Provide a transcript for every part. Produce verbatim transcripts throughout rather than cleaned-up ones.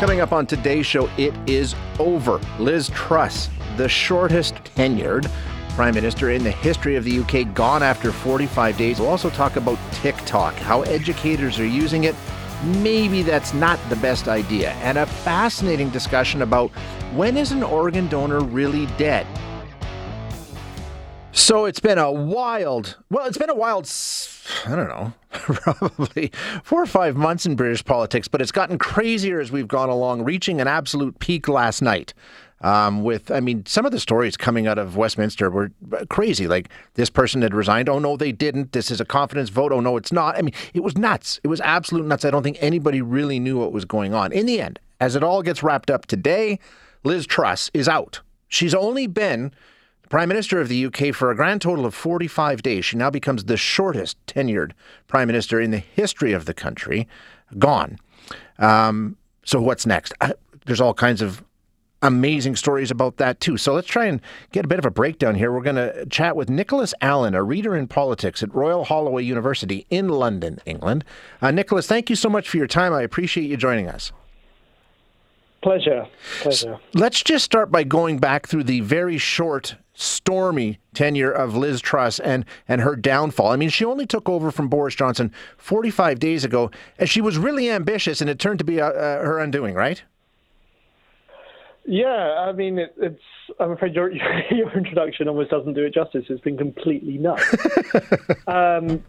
Coming up on today's show, it is over. Liz Truss, the shortest tenured prime minister in the history of the U K, gone after forty-five days. We'll also talk about TikTok, how educators are using it. Maybe that's not the best idea. And a fascinating discussion about when is an organ donor really dead? So it's been a wild, well, it's been a wild, I don't know, probably four or five months in British politics, but it's gotten crazier as we've gone along, reaching an absolute peak last night. Um, with, I mean, some of the stories coming out of Westminster were crazy. Like, this person had resigned. Oh, no, they didn't. This is a confidence vote. Oh, no, it's not. I mean, it was nuts. It was absolute nuts. I don't think anybody really knew what was going on. In the end, as it all gets wrapped up today, Liz Truss is out. She's only been Prime Minister of the U K for a grand total of forty-five days. She now becomes the shortest tenured Prime Minister in the history of the country. Gone. Um, so what's next? I, there's all kinds of amazing stories about that, too. So let's try and get a bit of a breakdown here. We're going to chat with Nicholas Allen, a reader in politics at Royal Holloway University in London, England. Uh, Nicholas, thank you so much for your time. I appreciate you joining us. Pleasure. Pleasure. Let's just start by going back through the very short, stormy tenure of Liz Truss and, and her downfall. I mean, she only took over from Boris Johnson forty-five days ago, and she was really ambitious, and it turned to be uh, uh, her undoing, right? Yeah, I mean, it, it's. I'm afraid your, your introduction almost doesn't do it justice. It's been completely nuts. um,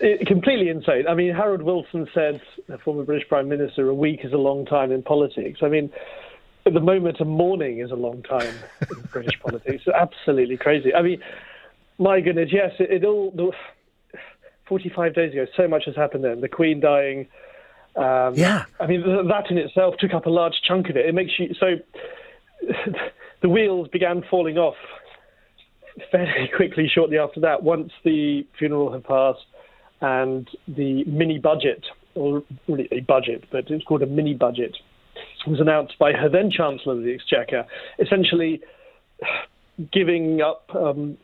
It, completely insane. I mean, Harold Wilson said, the former British Prime Minister, a week is a long time in politics. I mean, at the moment, a morning is a long time in British politics. It's absolutely crazy. I mean, my goodness, yes, it, it all... forty-five days ago, so much has happened then. The Queen dying. Um, yeah. I mean, that in itself took up a large chunk of it. It makes you... So the wheels began falling off fairly quickly shortly after that, once the funeral had passed. And the mini budget, or really a budget, but it's called a mini budget, was announced by her then Chancellor of the Exchequer, essentially giving up um,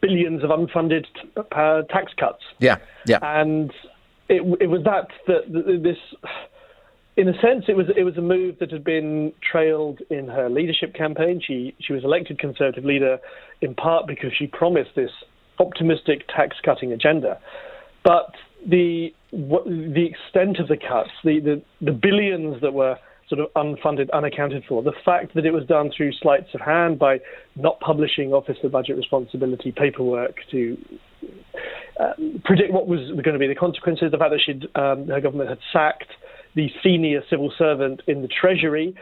billions of unfunded uh, tax cuts. Yeah, yeah. And it, it was that that this, in a sense, it was it was a move that had been trailed in her leadership campaign. She she was elected Conservative leader in part because she promised this optimistic tax-cutting agenda, but the what, the extent of the cuts, the, the, the billions that were sort of unfunded, unaccounted for, the fact that it was done through sleights of hand by not publishing Office for Budget Responsibility paperwork to uh, predict what was going to be the consequences, the fact that she'd, um, her government had sacked the senior civil servant in the Treasury,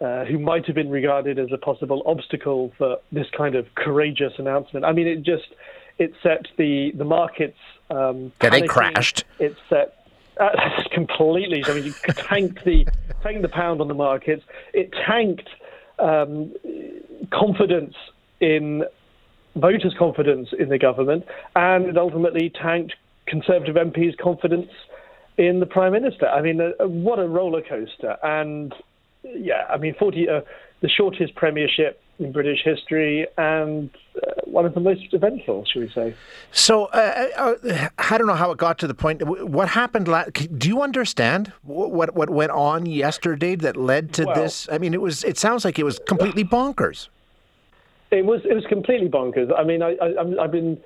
Uh, who might have been regarded as a possible obstacle for this kind of courageous announcement. I mean, it just, it set the, the markets... Um, yeah, they crashed. It set... Uh, completely. I mean, you tanked the, tanked the pound on the markets. It tanked um, confidence in... voters' confidence in the government, and it ultimately tanked Conservative M Ps' confidence in the Prime Minister. I mean, uh, what a roller coaster. And... Yeah, I mean, forty uh, the shortest premiership in British history, and uh, one of the most eventful, shall we say. So uh, uh, I don't know how it got to the point. What happened last? Do you understand what what went on yesterday that led to well, this? I mean, it was. It sounds like it was completely bonkers. It was. It was completely bonkers. I mean, I, I, I've been.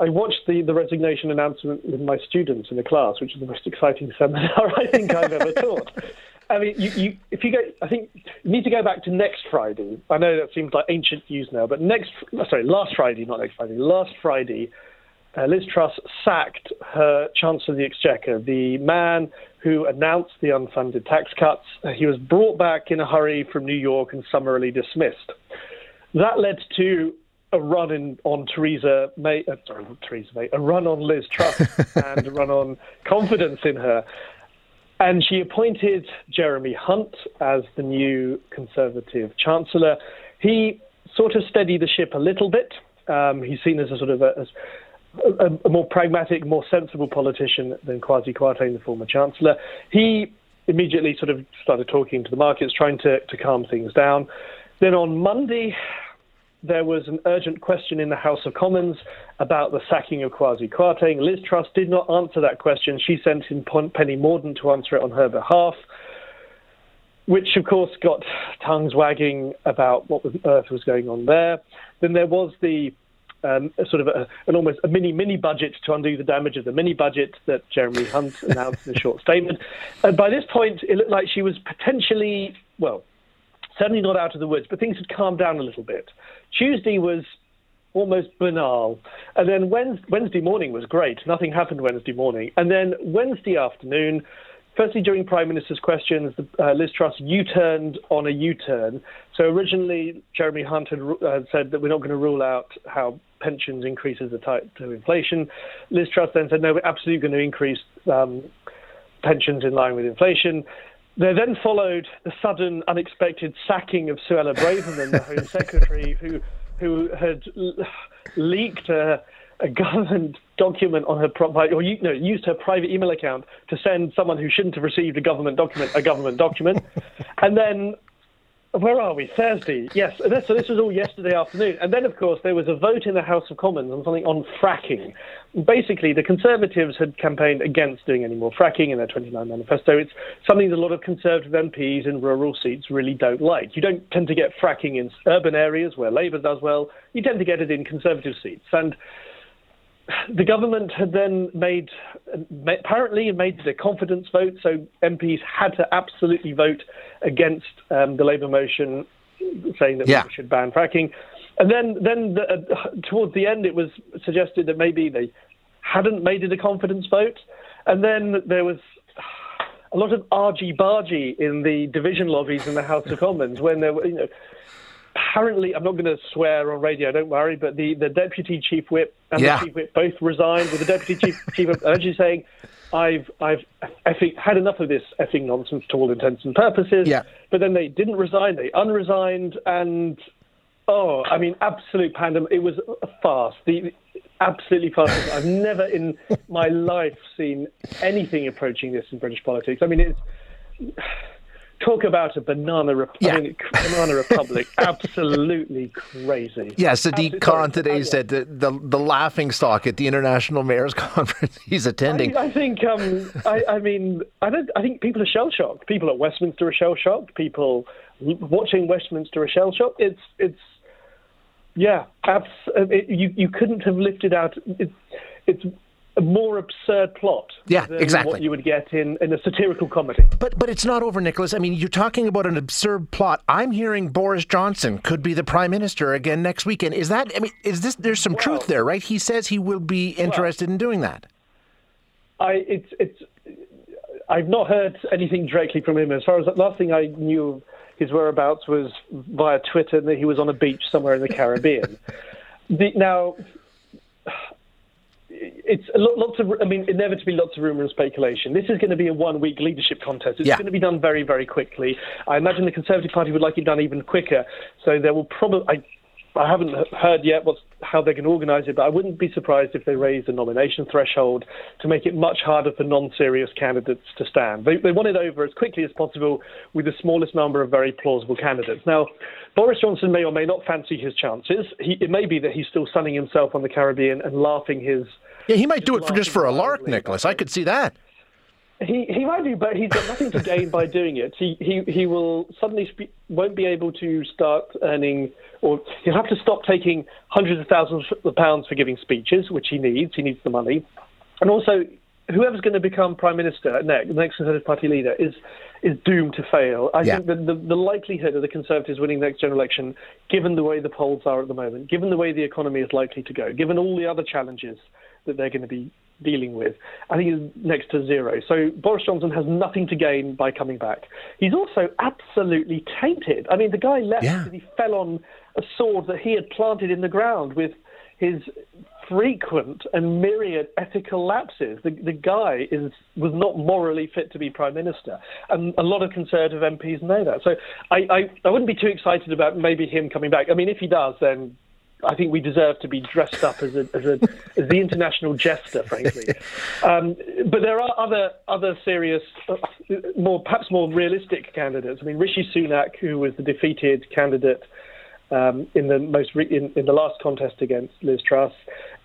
I watched the, the resignation announcement with my students in the class, which is the most exciting seminar I think I've ever taught. I mean, you, you, if you go, I think you need to go back to next Friday. I know that seems like ancient news now, but next, sorry, last Friday, not next Friday, last Friday, uh, Liz Truss sacked her Chancellor of the Exchequer, the man who announced the unfunded tax cuts. He was brought back in a hurry from New York and summarily dismissed. That led to a run in, on Theresa May, uh, sorry, Theresa May, a run on Liz Truss and a run on confidence in her. And she appointed Jeremy Hunt as the new Conservative Chancellor. He sort of steadied the ship a little bit. Um, he's seen as a sort of a, as a, a more pragmatic, more sensible politician than Kwasi Kwarteng, the former Chancellor. He immediately sort of started talking to the markets, trying to, to calm things down. Then on Monday, there was an urgent question in the House of Commons about the sacking of Kwasi Kwarteng. Liz Truss did not answer that question. She sent in Penny Mordaunt to answer it on her behalf, which, of course, got tongues wagging about what on earth was going on there. Then there was the um, sort of a, an almost a mini, mini budget to undo the damage of the mini budget that Jeremy Hunt announced in a short statement. And by this point, it looked like she was potentially, well, certainly not out of the woods, but things had calmed down a little bit. Tuesday was almost banal. And then Wednesday morning was great. Nothing happened Wednesday morning. And then Wednesday afternoon, firstly during Prime Minister's questions, uh, Liz Truss U-turned on a U-turn. So originally Jeremy Hunt had uh, said that we're not going to rule out how pensions increases are tied to inflation. Liz Truss then said, no, we're absolutely going to increase um, pensions in line with inflation. There then followed the sudden, unexpected sacking of Suella Braverman, the Home Secretary, who who had l- leaked a, a government document on her pro- or you know, used her private email account to send someone who shouldn't have received a government document a government document. And then, where are we? Thursday, yes. So this was all yesterday afternoon. And then, of course, there was a vote in the House of Commons on something on fracking. Basically, the Conservatives had campaigned against doing any more fracking in their twenty-nine manifesto. It's something that a lot of Conservative M Ps in rural seats really don't like. You don't tend to get fracking in urban areas where Labour does well. You tend to get it in Conservative seats. And the government had then made, apparently made the confidence vote, so M Ps had to absolutely vote against um, the Labour motion saying that yeah. we should ban fracking. And then, then the, uh, towards the end, it was suggested that maybe they hadn't made it a confidence vote. And then there was a lot of argy-bargy in the division lobbies in the House of Commons when there were, you know, apparently, I'm not going to swear on radio, don't worry, but the, the Deputy Chief Whip and yeah. the Chief Whip both resigned, with the Deputy Chief, Chief Whip actually saying, I've I've effing, had enough of this effing nonsense to all intents and purposes. Yeah. But then they didn't resign, they unresigned, and, oh, I mean, absolute pandem. It was a farce, the, the absolutely farce. I've never in my life seen anything approaching this in British politics. I mean, it's... Talk about a banana, rep- yeah. I mean, banana republic. Absolutely crazy. Yeah, Sadiq Khan today oh, said yeah. the, the the laughing stock at the International Mayors Conference he's attending. I, I think, um, I, I mean, I don't. I think people are shell-shocked. People at Westminster are shell-shocked. People watching Westminster are shell-shocked. It's, it's, yeah, abs- it, you, you couldn't have lifted out, it, it's... a more absurd plot yeah, than exactly. what you would get in, in a satirical comedy. But but it's not over, Nicholas. I mean, you're talking about an absurd plot. I'm hearing Boris Johnson could be the Prime Minister again next weekend. Is that, I mean, is this, there's some well, truth there, right? He says he will be interested well, in doing that. I it's it's I've not heard anything directly from him. As far as the last thing I knew of his whereabouts was via Twitter that he was on a beach somewhere in the Caribbean. the, now... It's lots of, I mean, inevitably lots of rumour and speculation. This is going to be a one-week leadership contest. It's yeah. going to be done very, very quickly. I imagine the Conservative Party would like it done even quicker. So there will probably, I, I haven't heard yet what's, how they're going to organise it, but I wouldn't be surprised if they raise the nomination threshold to make it much harder for non-serious candidates to stand. They, they want it over as quickly as possible with the smallest number of very plausible candidates. Now, Boris Johnson may or may not fancy his chances. He, it may be that he's still sunning himself on the Caribbean and laughing his... Yeah, he might do it for just for a lark, Nicholas. I could see that. He he might do, but he's got nothing to gain by doing it. He he he will suddenly spe- won't be able to start earning, or he'll have to stop taking hundreds of thousands of pounds for giving speeches, which he needs. He needs the money, and also whoever's going to become Prime Minister next, the next Conservative Party leader, is is doomed to fail. I yeah. think that the, the likelihood of the Conservatives winning the next general election, given the way the polls are at the moment, given the way the economy is likely to go, given all the other challenges that they're going to be dealing with, I think is next to zero. So Boris Johnson has nothing to gain by coming back. He's also absolutely tainted. I mean, the guy left yeah. because he fell on a sword that he had planted in the ground with his frequent and myriad ethical lapses. The, the guy is was not morally fit to be Prime Minister, and a lot of Conservative M Ps know that. So I, I, I wouldn't be too excited about maybe him coming back. I mean, if he does, then I think we deserve to be dressed up as a, as, a, as the international jester, frankly. Um, but there are other other serious, uh, more perhaps more realistic candidates. I mean, Rishi Sunak, who was the defeated candidate um, in the most re- in, in the last contest against Liz Truss.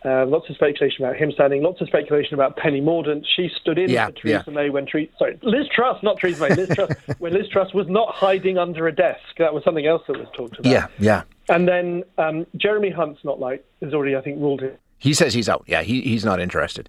Uh, lots of speculation about him standing. Lots of speculation about Penny Mordaunt. She stood in yeah, for Theresa yeah. May when Tre- sorry Liz Truss, not Theresa May. Liz Truss when Liz Truss was not hiding under a desk. That was something else that was talked about. Yeah, yeah. And then um, Jeremy Hunt's not like has already I think ruled it. He says he's out. Yeah, he he's not interested.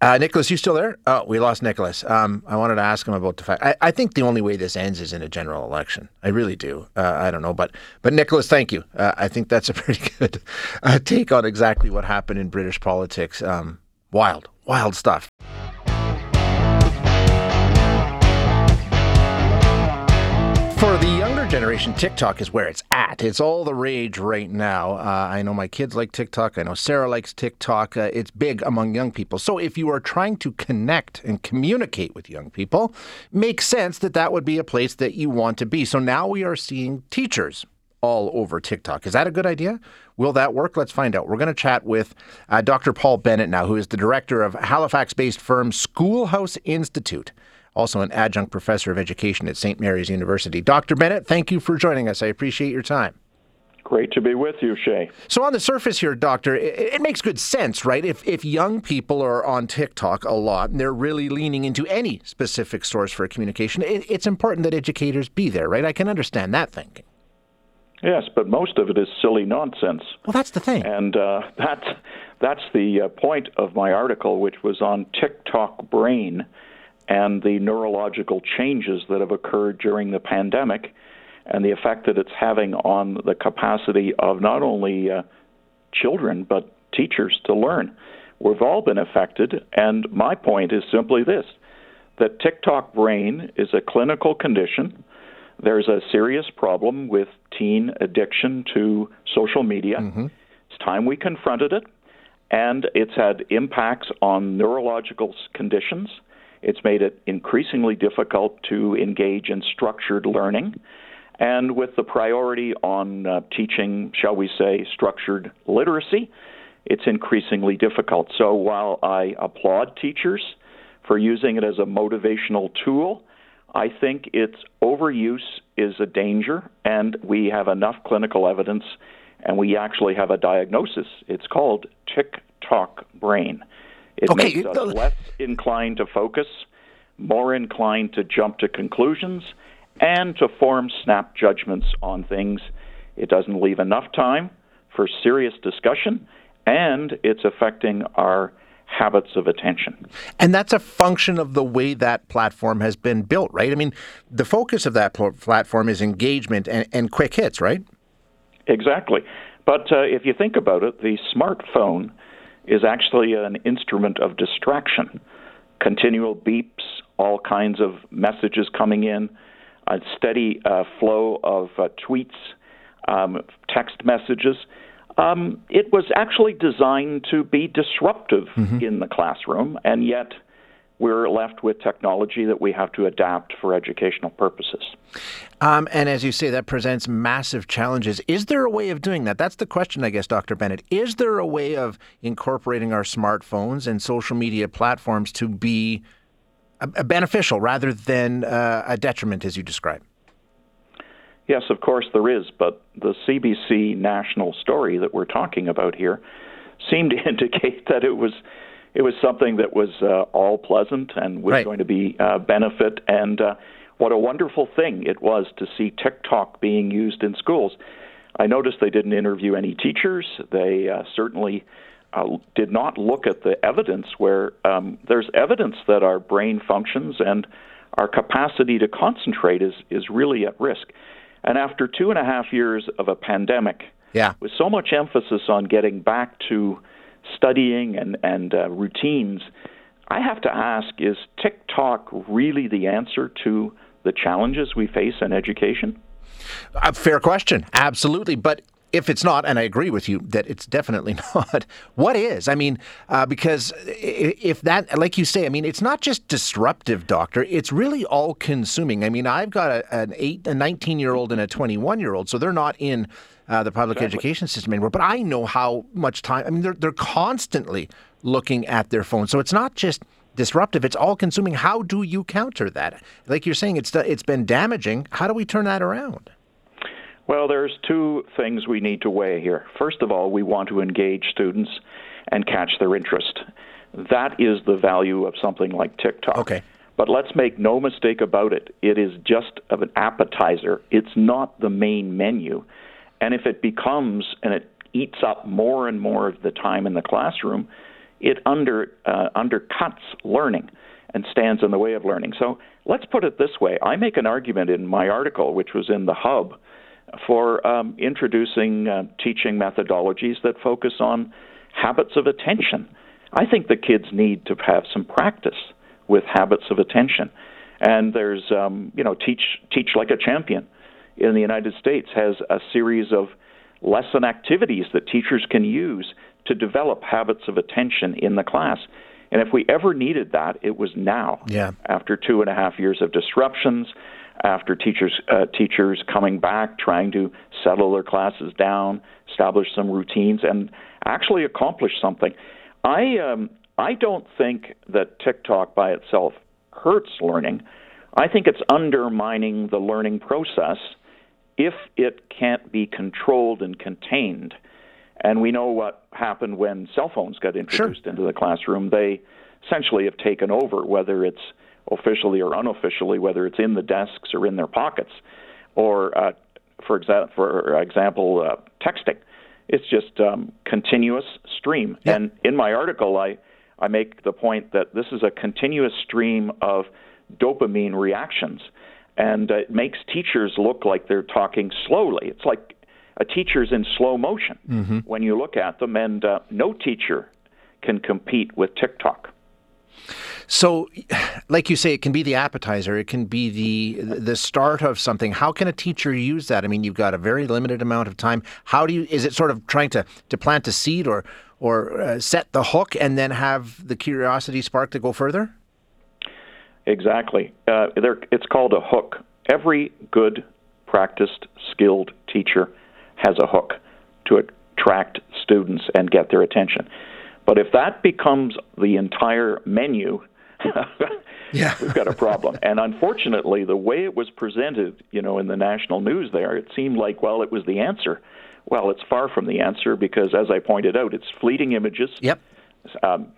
Uh, Nicholas, you still there? Oh, we lost Nicholas. Um, I wanted to ask him about the fact. I, I think the only way this ends is in a general election. I really do. Uh, I don't know. But, but Nicholas, thank you. Uh, I think that's a pretty good uh, take on exactly what happened in British politics. Um, wild, wild stuff. For the younger generation, TikTok is where it's at. It's all the rage right now. Uh, I know my kids like TikTok. I know Sarah likes TikTok. Uh, it's big among young people. So if you are trying to connect and communicate with young people, makes sense that that would be a place that you want to be. So now we are seeing teachers all over TikTok. Is that a good idea? Will that work? Let's find out. We're going to chat with uh, Doctor Paul Bennett now, who is the director of Halifax-based firm Schoolhouse Institute, also an adjunct professor of education at Saint Mary's University. Doctor Bennett, thank you for joining us. I appreciate your time. Great to be with you, Shay. So on the surface here, Doctor, it, it makes good sense, right? If if young people are on TikTok a lot and they're really leaning into any specific source for communication, it, it's important that educators be there, right? I can understand that thinking. Yes, but most of it is silly nonsense. Well, that's the thing. And uh, that's, that's the uh, point of my article, which was on TikTok Brain and the neurological changes that have occurred during the pandemic and the effect that it's having on the capacity of not only uh, children but teachers to learn. We've all been affected, and my point is simply this, that TikTok brain is a clinical condition. There's a serious problem with teen addiction to social media. Mm-hmm. It's time we confronted it, and it's had impacts on neurological conditions. It's made it increasingly difficult to engage in structured learning, and with the priority on uh, teaching, shall we say, structured literacy, it's increasingly difficult. So while I applaud teachers for using it as a motivational tool, I think its overuse is a danger, and we have enough clinical evidence, and we actually have a diagnosis. It's called TikTok brain. It okay. makes us less inclined to focus, more inclined to jump to conclusions, and to form snap judgments on things. It doesn't leave enough time for serious discussion, and it's affecting our habits of attention. And that's a function of the way that platform has been built, right? I mean, the focus of that pl- platform is engagement and, and quick hits, right? Exactly. But uh, if you think about it, the smartphone is actually an instrument of distraction. Continual beeps, all kinds of messages coming in, a steady uh, flow of uh, tweets, um, text messages. Um, it was actually designed to be disruptive mm-hmm. in the classroom, and yet we're left with technology that we have to adapt for educational purposes. Um, and as you say, that presents massive challenges. Is there a way of doing that? That's the question, I guess, Doctor Bennett. Is there a way of incorporating our smartphones and social media platforms to be a, a beneficial rather than uh, a detriment, as you describe? Yes, of course there is. But the C B C national story that we're talking about here seemed to indicate that it was It was something that was uh, all pleasant and was right. going to be a uh, benefit. And uh, what a wonderful thing it was to see TikTok being used in schools. I noticed they didn't interview any teachers. They uh, certainly uh, did not look at the evidence where um, there's evidence that our brain functions and our capacity to concentrate is, is really at risk. And after two and a half years of a pandemic, yeah. with so much emphasis on getting back to studying and, and uh, routines, I have to ask, is TikTok really the answer to the challenges we face in education? A fair question. Absolutely. But If it's not, and I agree with you that it's definitely not, what is? I mean, uh, because if that, like you say, I mean, it's not just disruptive, doctor. It's really all-consuming. I mean, I've got a, an eight, a nineteen-year-old and a twenty-one-year-old, so they're not in uh, the public exactly. education system anymore. But I know how much time, I mean, they're they're constantly looking at their phone. So it's not just disruptive. It's all-consuming. How do you counter that? Like you're saying, it's it's been damaging. How do we turn that around? Well, there's two things we need to weigh here. First of all, we want to engage students and catch their interest. That is the value of something like TikTok. Okay. But let's make no mistake about it. It is just an appetizer. It's not the main menu. And if it becomes and it eats up more and more of the time in the classroom, it under uh, undercuts learning and stands in the way of learning. So let's put it this way. I make an argument in my article, which was in The Hub, for um, introducing uh, teaching methodologies that focus on habits of attention. I think the kids need to have some practice with habits of attention. And there's, um, you know, Teach Teach Like a Champion in the United States has a series of lesson activities that teachers can use to develop habits of attention in the class. And if we ever needed that, it was now. Yeah. After two and a half years of disruptions, after teachers uh, teachers coming back, trying to settle their classes down, establish some routines, and actually accomplish something. I um, I don't think that TikTok by itself hurts learning. I think it's undermining the learning process if it can't be controlled and contained. And we know what happened when cell phones got introduced sure. into the classroom. They essentially have taken over, whether it's officially or unofficially, whether it's in the desks or in their pockets, or, uh, for, exa- for example, uh, texting. It's just um, continuous stream. Yeah. And in my article, I, I make the point that this is a continuous stream of dopamine reactions, and uh, it makes teachers look like they're talking slowly. It's like a teacher's in slow motion mm-hmm. when you look at them, and uh, no teacher can compete with TikTok. So, like you say, it can be the appetizer. It can be the the start of something. How can a teacher use that? I mean, you've got a very limited amount of time. How do you? Is it sort of trying to, to plant a seed or or uh, set the hook and then have the curiosity spark to go further? Exactly. Uh, there, it's called a hook. Every good, practiced, skilled teacher has a hook to attract students and get their attention. But if that becomes the entire menu, yeah. we've got a problem. And unfortunately, the way it was presented, you know, in the national news there, it seemed like, well, it was the answer. Well, it's far from the answer because, as I pointed out, it's fleeting images. Yep. Um,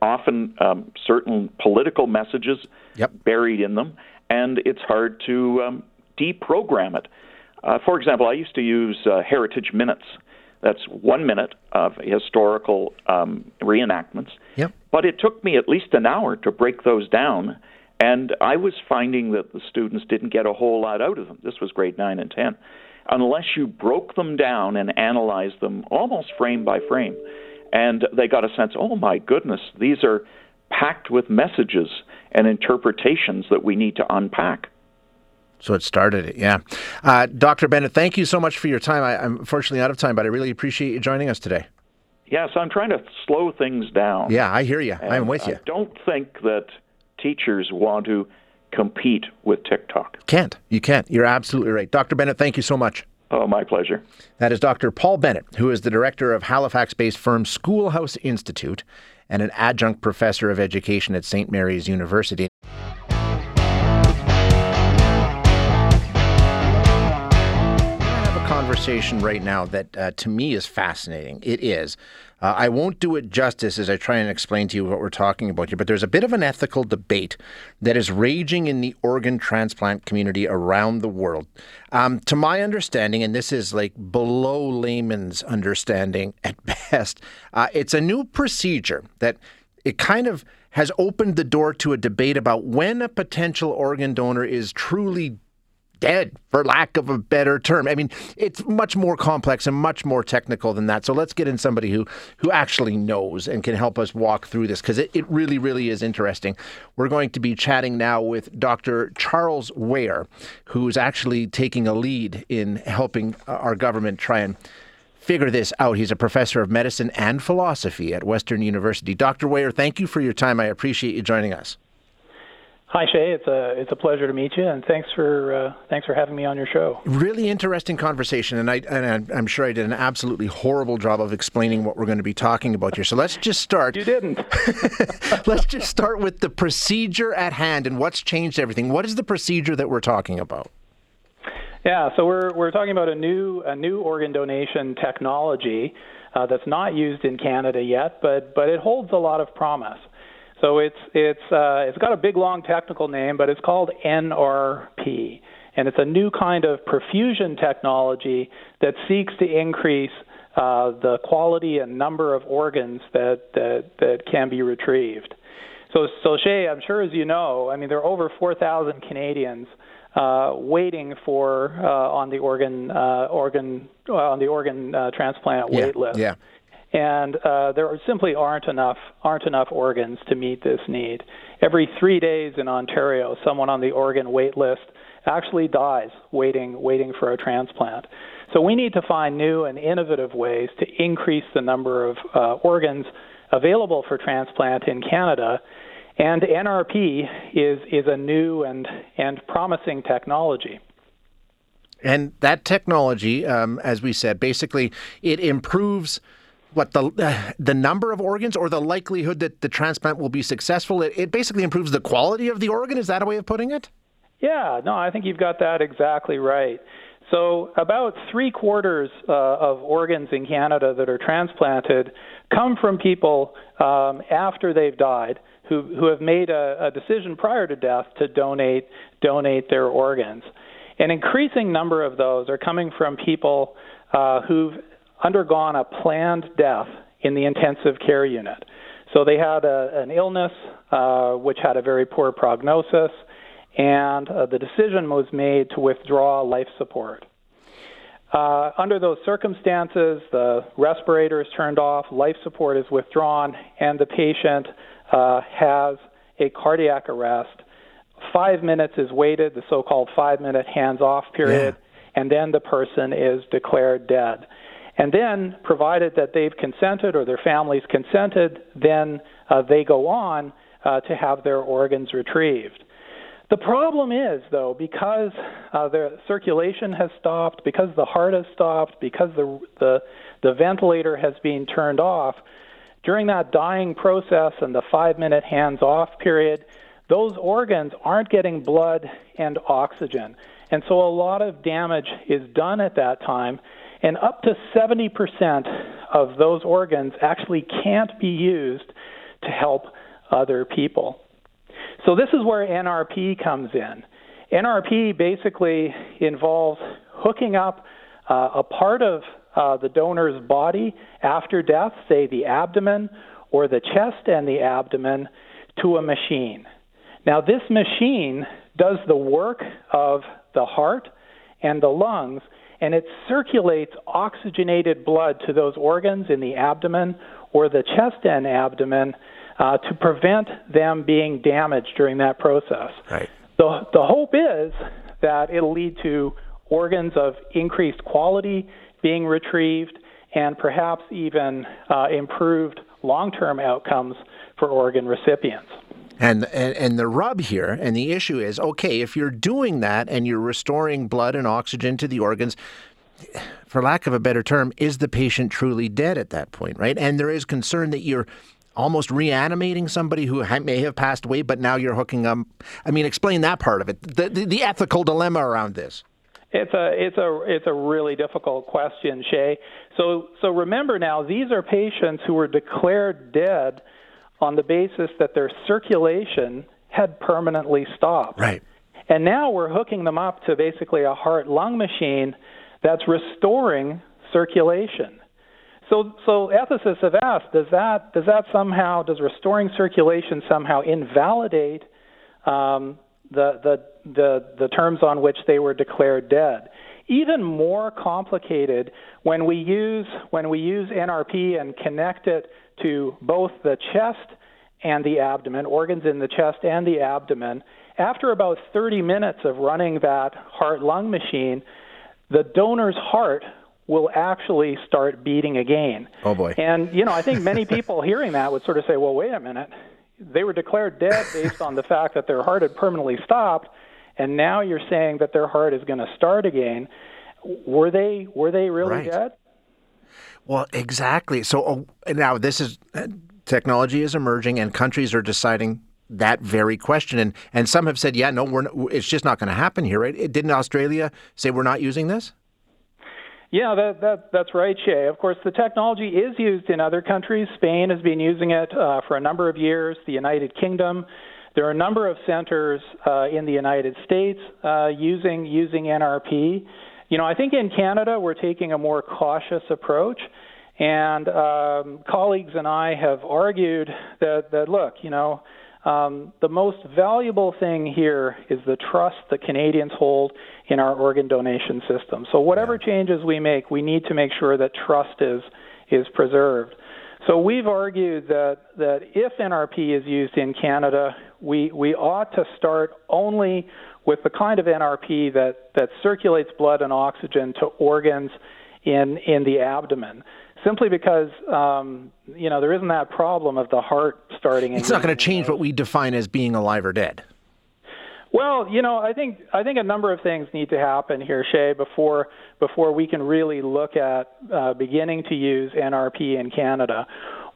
often um, certain political messages yep. buried in them, and it's hard to um, deprogram it. Uh, for example, I used to use uh, Heritage Minutes. That's one minute of historical um, reenactments. Yep. But it took me at least an hour to break those down, and I was finding that the students didn't get a whole lot out of them. This was grade nine and ten. Unless you broke them down and analyzed them almost frame by frame, and they got a sense, oh, my goodness, these are packed with messages and interpretations that we need to unpack. So it started it, yeah. Uh, Doctor Bennett, thank you so much for your time. I, I'm unfortunately out of time, but I really appreciate you joining us today. Yes, I'm trying to slow things down. Yeah, I hear you. I'm with you. I don't think that teachers want to compete with TikTok. Can't. You can't. You're absolutely right. Doctor Bennett, thank you so much. Oh, my pleasure. That is Doctor Paul Bennett, who is the director of Halifax-based firm Schoolhouse Institute and an adjunct professor of education at Saint Mary's University. Conversation right now that uh, to me is fascinating. It is. Uh, I won't do it justice as I try and explain to you what we're talking about here, but there's a bit of an ethical debate that is raging in the organ transplant community around the world. Um, to my understanding, and this is like below layman's understanding at best, uh, it's a new procedure that it kind of has opened the door to a debate about when a potential organ donor is truly dead, for lack of a better term. I mean, it's much more complex and much more technical than that. So let's get in somebody who, who actually knows and can help us walk through this, because it, it really, really is interesting. We're going to be chatting now with Doctor Charles Weijer, who is actually taking a lead in helping our government try and figure this out. He's a professor of medicine and philosophy at Western University. Doctor Weijer, thank you for your time. I appreciate you joining us. Hi, Shay. It's a it's a pleasure to meet you, and thanks for uh, thanks for having me on your show. Really interesting conversation, and I and I'm sure I did an absolutely horrible job of explaining what we're going to be talking about here. So let's just start. You didn't. Let's just start with the procedure at hand and what's changed everything. What is the procedure that we're talking about? Yeah, so we're we're talking about a new a new organ donation technology uh, that's not used in Canada yet, but but it holds a lot of promise. So it's it's uh, it's got a big, long technical name, but it's called N R P, and it's a new kind of perfusion technology that seeks to increase uh, the quality and number of organs that, that that can be retrieved. So, so Shay, I'm sure as you know, I mean, there are over four thousand Canadians uh, waiting for uh, on the organ uh, organ uh, on the organ uh, transplant yeah, wait list. Yeah. And uh, there are simply aren't enough aren't enough organs to meet this need. Every three days in Ontario, someone on the organ wait list actually dies waiting waiting for a transplant. So we need to find new and innovative ways to increase the number of uh, organs available for transplant in Canada. And N R P is is a new and and promising technology. And that technology, um, as we said, basically it improves what the uh, the number of organs or the likelihood that the transplant will be successful. It, it basically improves the quality of the organ. Is that a way of putting it? Yeah, no, I think you've got that exactly right. So about three quarters uh, of organs in Canada that are transplanted come from people um, after they've died who who have made a, a decision prior to death to donate donate their organs. An increasing number of those are coming from people uh, who've undergone a planned death in the intensive care unit. So they had a, an illness uh, which had a very poor prognosis, and uh, the decision was made to withdraw life support. Uh, under those circumstances, the respirator is turned off, life support is withdrawn, and the patient uh, has a cardiac arrest. Five minutes is waited, the so-called five-minute hands-off period, yeah. and then the person is declared dead. And then, provided that they've consented or their families consented, then uh, they go on uh, to have their organs retrieved. The problem is, though, because uh, the circulation has stopped, because the heart has stopped, because the, the the ventilator has been turned off, during that dying process and the five-minute hands-off period, those organs aren't getting blood and oxygen. And so a lot of damage is done at that time. And up to seventy percent of those organs actually can't be used to help other people. So this is where N R P comes in. N R P basically involves hooking up uh, a part of uh, the donor's body after death, say the abdomen or the chest and the abdomen, to a machine. Now this machine does the work of the heart and the lungs, and it circulates oxygenated blood to those organs in the abdomen or the chest and abdomen uh, to prevent them being damaged during that process. Right. The, the hope is that it'll lead to organs of increased quality being retrieved and perhaps even uh, improved long-term outcomes for organ recipients. And, and and the rub here and the issue is, okay, if you're doing that and you're restoring blood and oxygen to the organs, for lack of a better term, is the patient truly dead at that point, right? And there is concern that you're almost reanimating somebody who ha- may have passed away, but now you're hooking them. I mean, explain that part of it, the, the, the ethical dilemma around this. It's a it's a it's a really difficult question, Shay. So so remember now, these are patients who were declared dead on the basis that their circulation had permanently stopped. Right. And now we're hooking them up to basically a heart-lung machine that's restoring circulation. So so ethicists have asked, does that does that somehow, does restoring circulation somehow invalidate um, the, the the, the terms on which they were declared dead. Even more complicated when we use when we use N R P and connect it to both the chest and the abdomen, organs in the chest and the abdomen. After about thirty minutes of running that heart-lung machine, the donor's heart will actually start beating again. Oh, boy. And, you know, I think many people hearing that would sort of say, well, wait a minute. They were declared dead based on the fact that their heart had permanently stopped, and now you're saying that their heart is going to start again. Were they were they really right. dead? Well, exactly. So oh, now this is uh, technology is emerging, and countries are deciding that very question. And and some have said, yeah, no, we're not, it's just not going to happen here. Right? It, didn't Australia say we're not using this? Yeah, that, that that's right, Shay. Of course, the technology is used in other countries. Spain has been using it uh, for a number of years. The United Kingdom. There are a number of centers uh, in the United States uh, using using N R P. You know, I think in Canada we're taking a more cautious approach, and um, colleagues and I have argued that, that look, you know, um, the most valuable thing here is the trust that Canadians hold in our organ donation system. So whatever yeah. changes we make, we need to make sure that trust is is preserved. So we've argued that, that if N R P is used in Canada, we we ought to start only with the kind of N R P that, that circulates blood and oxygen to organs in in the abdomen, simply because, um, you know, there isn't that problem of the heart starting. It's not going to change what we define as being alive or dead. Well, you know, I think I think a number of things need to happen here, Shay, before before we can really look at uh, beginning to use N R P in Canada.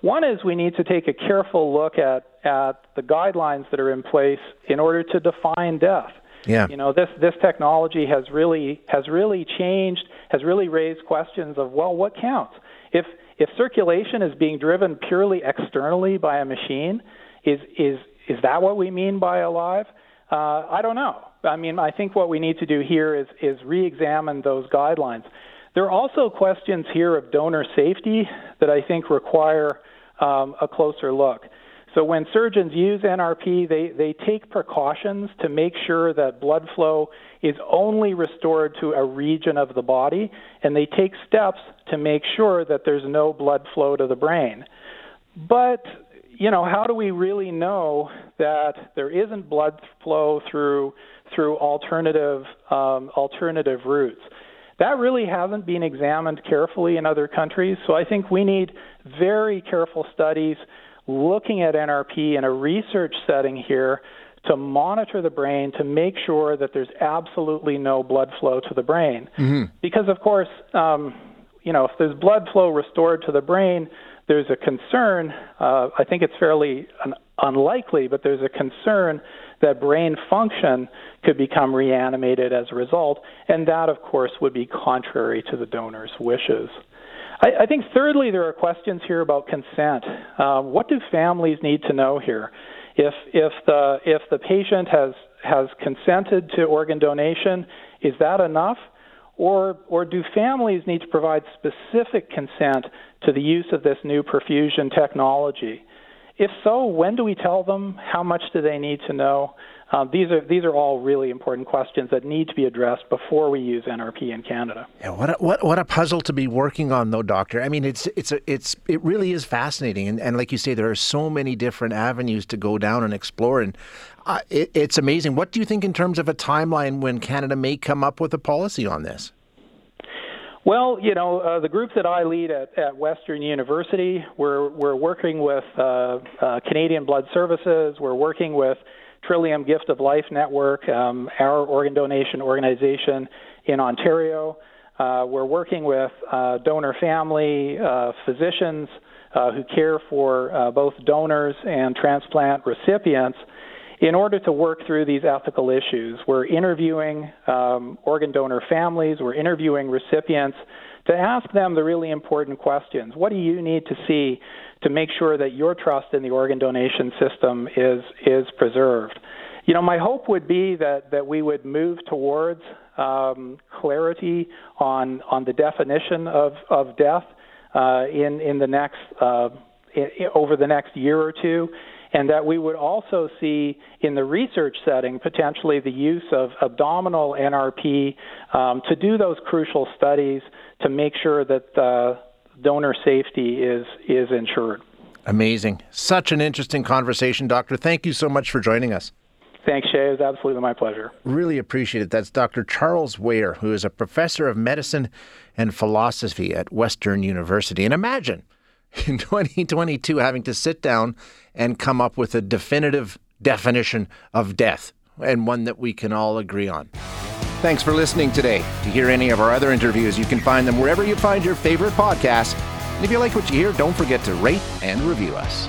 One is we need to take a careful look at, at the guidelines that are in place in order to define death. Yeah. You know, this this technology has really has really changed, has really raised questions of, well, what counts? If if circulation is being driven purely externally by a machine, is is is that what we mean by alive? Uh, I don't know. I mean, I think what we need to do here is, is re-examine those guidelines. There are also questions here of donor safety that I think require um, a closer look. So when surgeons use N R P, they, they take precautions to make sure that blood flow is only restored to a region of the body, and they take steps to make sure that there's no blood flow to the brain. But you know, how do we really know that there isn't blood flow through through alternative um, alternative routes? That really hasn't been examined carefully in other countries. So I think we need very careful studies looking at N R P in a research setting here to monitor the brain to make sure that there's absolutely no blood flow to the brain. Mm-hmm. Because of course, um, you know, if there's blood flow restored to the brain, there's a concern, uh, I think it's fairly un- unlikely, but there's a concern that brain function could become reanimated as a result, and that, of course, would be contrary to the donor's wishes. I, I think, thirdly, there are questions here about consent. Uh, what do families need to know here? If if the if the patient has has consented to organ donation, is that enough? Or, or do families need to provide specific consent to the use of this new perfusion technology? If so, when do we tell them? How much do they need to know? Uh, these are these are all really important questions that need to be addressed before we use N R P in Canada. Yeah, what a, what what a puzzle to be working on, though, Doctor. I mean, it's it's a, it's it really is fascinating, and, and like you say, there are so many different avenues to go down and explore, and uh, it, it's amazing. What do you think in terms of a timeline when Canada may come up with a policy on this? Well, you know, uh, the group that I lead at, at Western University, we're we're working with uh, uh, Canadian Blood Services. We're working with Trillium Gift of Life Network, um, our organ donation organization in Ontario. Uh, we're working with uh, donor family, uh, physicians uh, who care for uh, both donors and transplant recipients in order to work through these ethical issues. We're interviewing um, organ donor families. We're interviewing recipients to ask them the really important questions. What do you need to see to make sure that your trust in the organ donation system is is preserved? You know, my hope would be that, that we would move towards um, clarity on on the definition of, of death uh, in in the next uh, in, over the next year or two, and that we would also see in the research setting potentially the use of abdominal N R P um, to do those crucial studies to make sure that uh, donor safety is is ensured. Amazing. Such an interesting conversation, Doctor. Thank you so much for joining us. Thanks, Shay. It was absolutely my pleasure. Really appreciate it. That's Doctor Charles Weijer, who is a professor of medicine and philosophy at Western University. And imagine in twenty twenty-two having to sit down and come up with a definitive definition of death, and one that we can all agree on. Thanks for listening today. To hear any of our other interviews, you can find them wherever you find your favorite podcasts. And if you like what you hear, don't forget to rate and review us.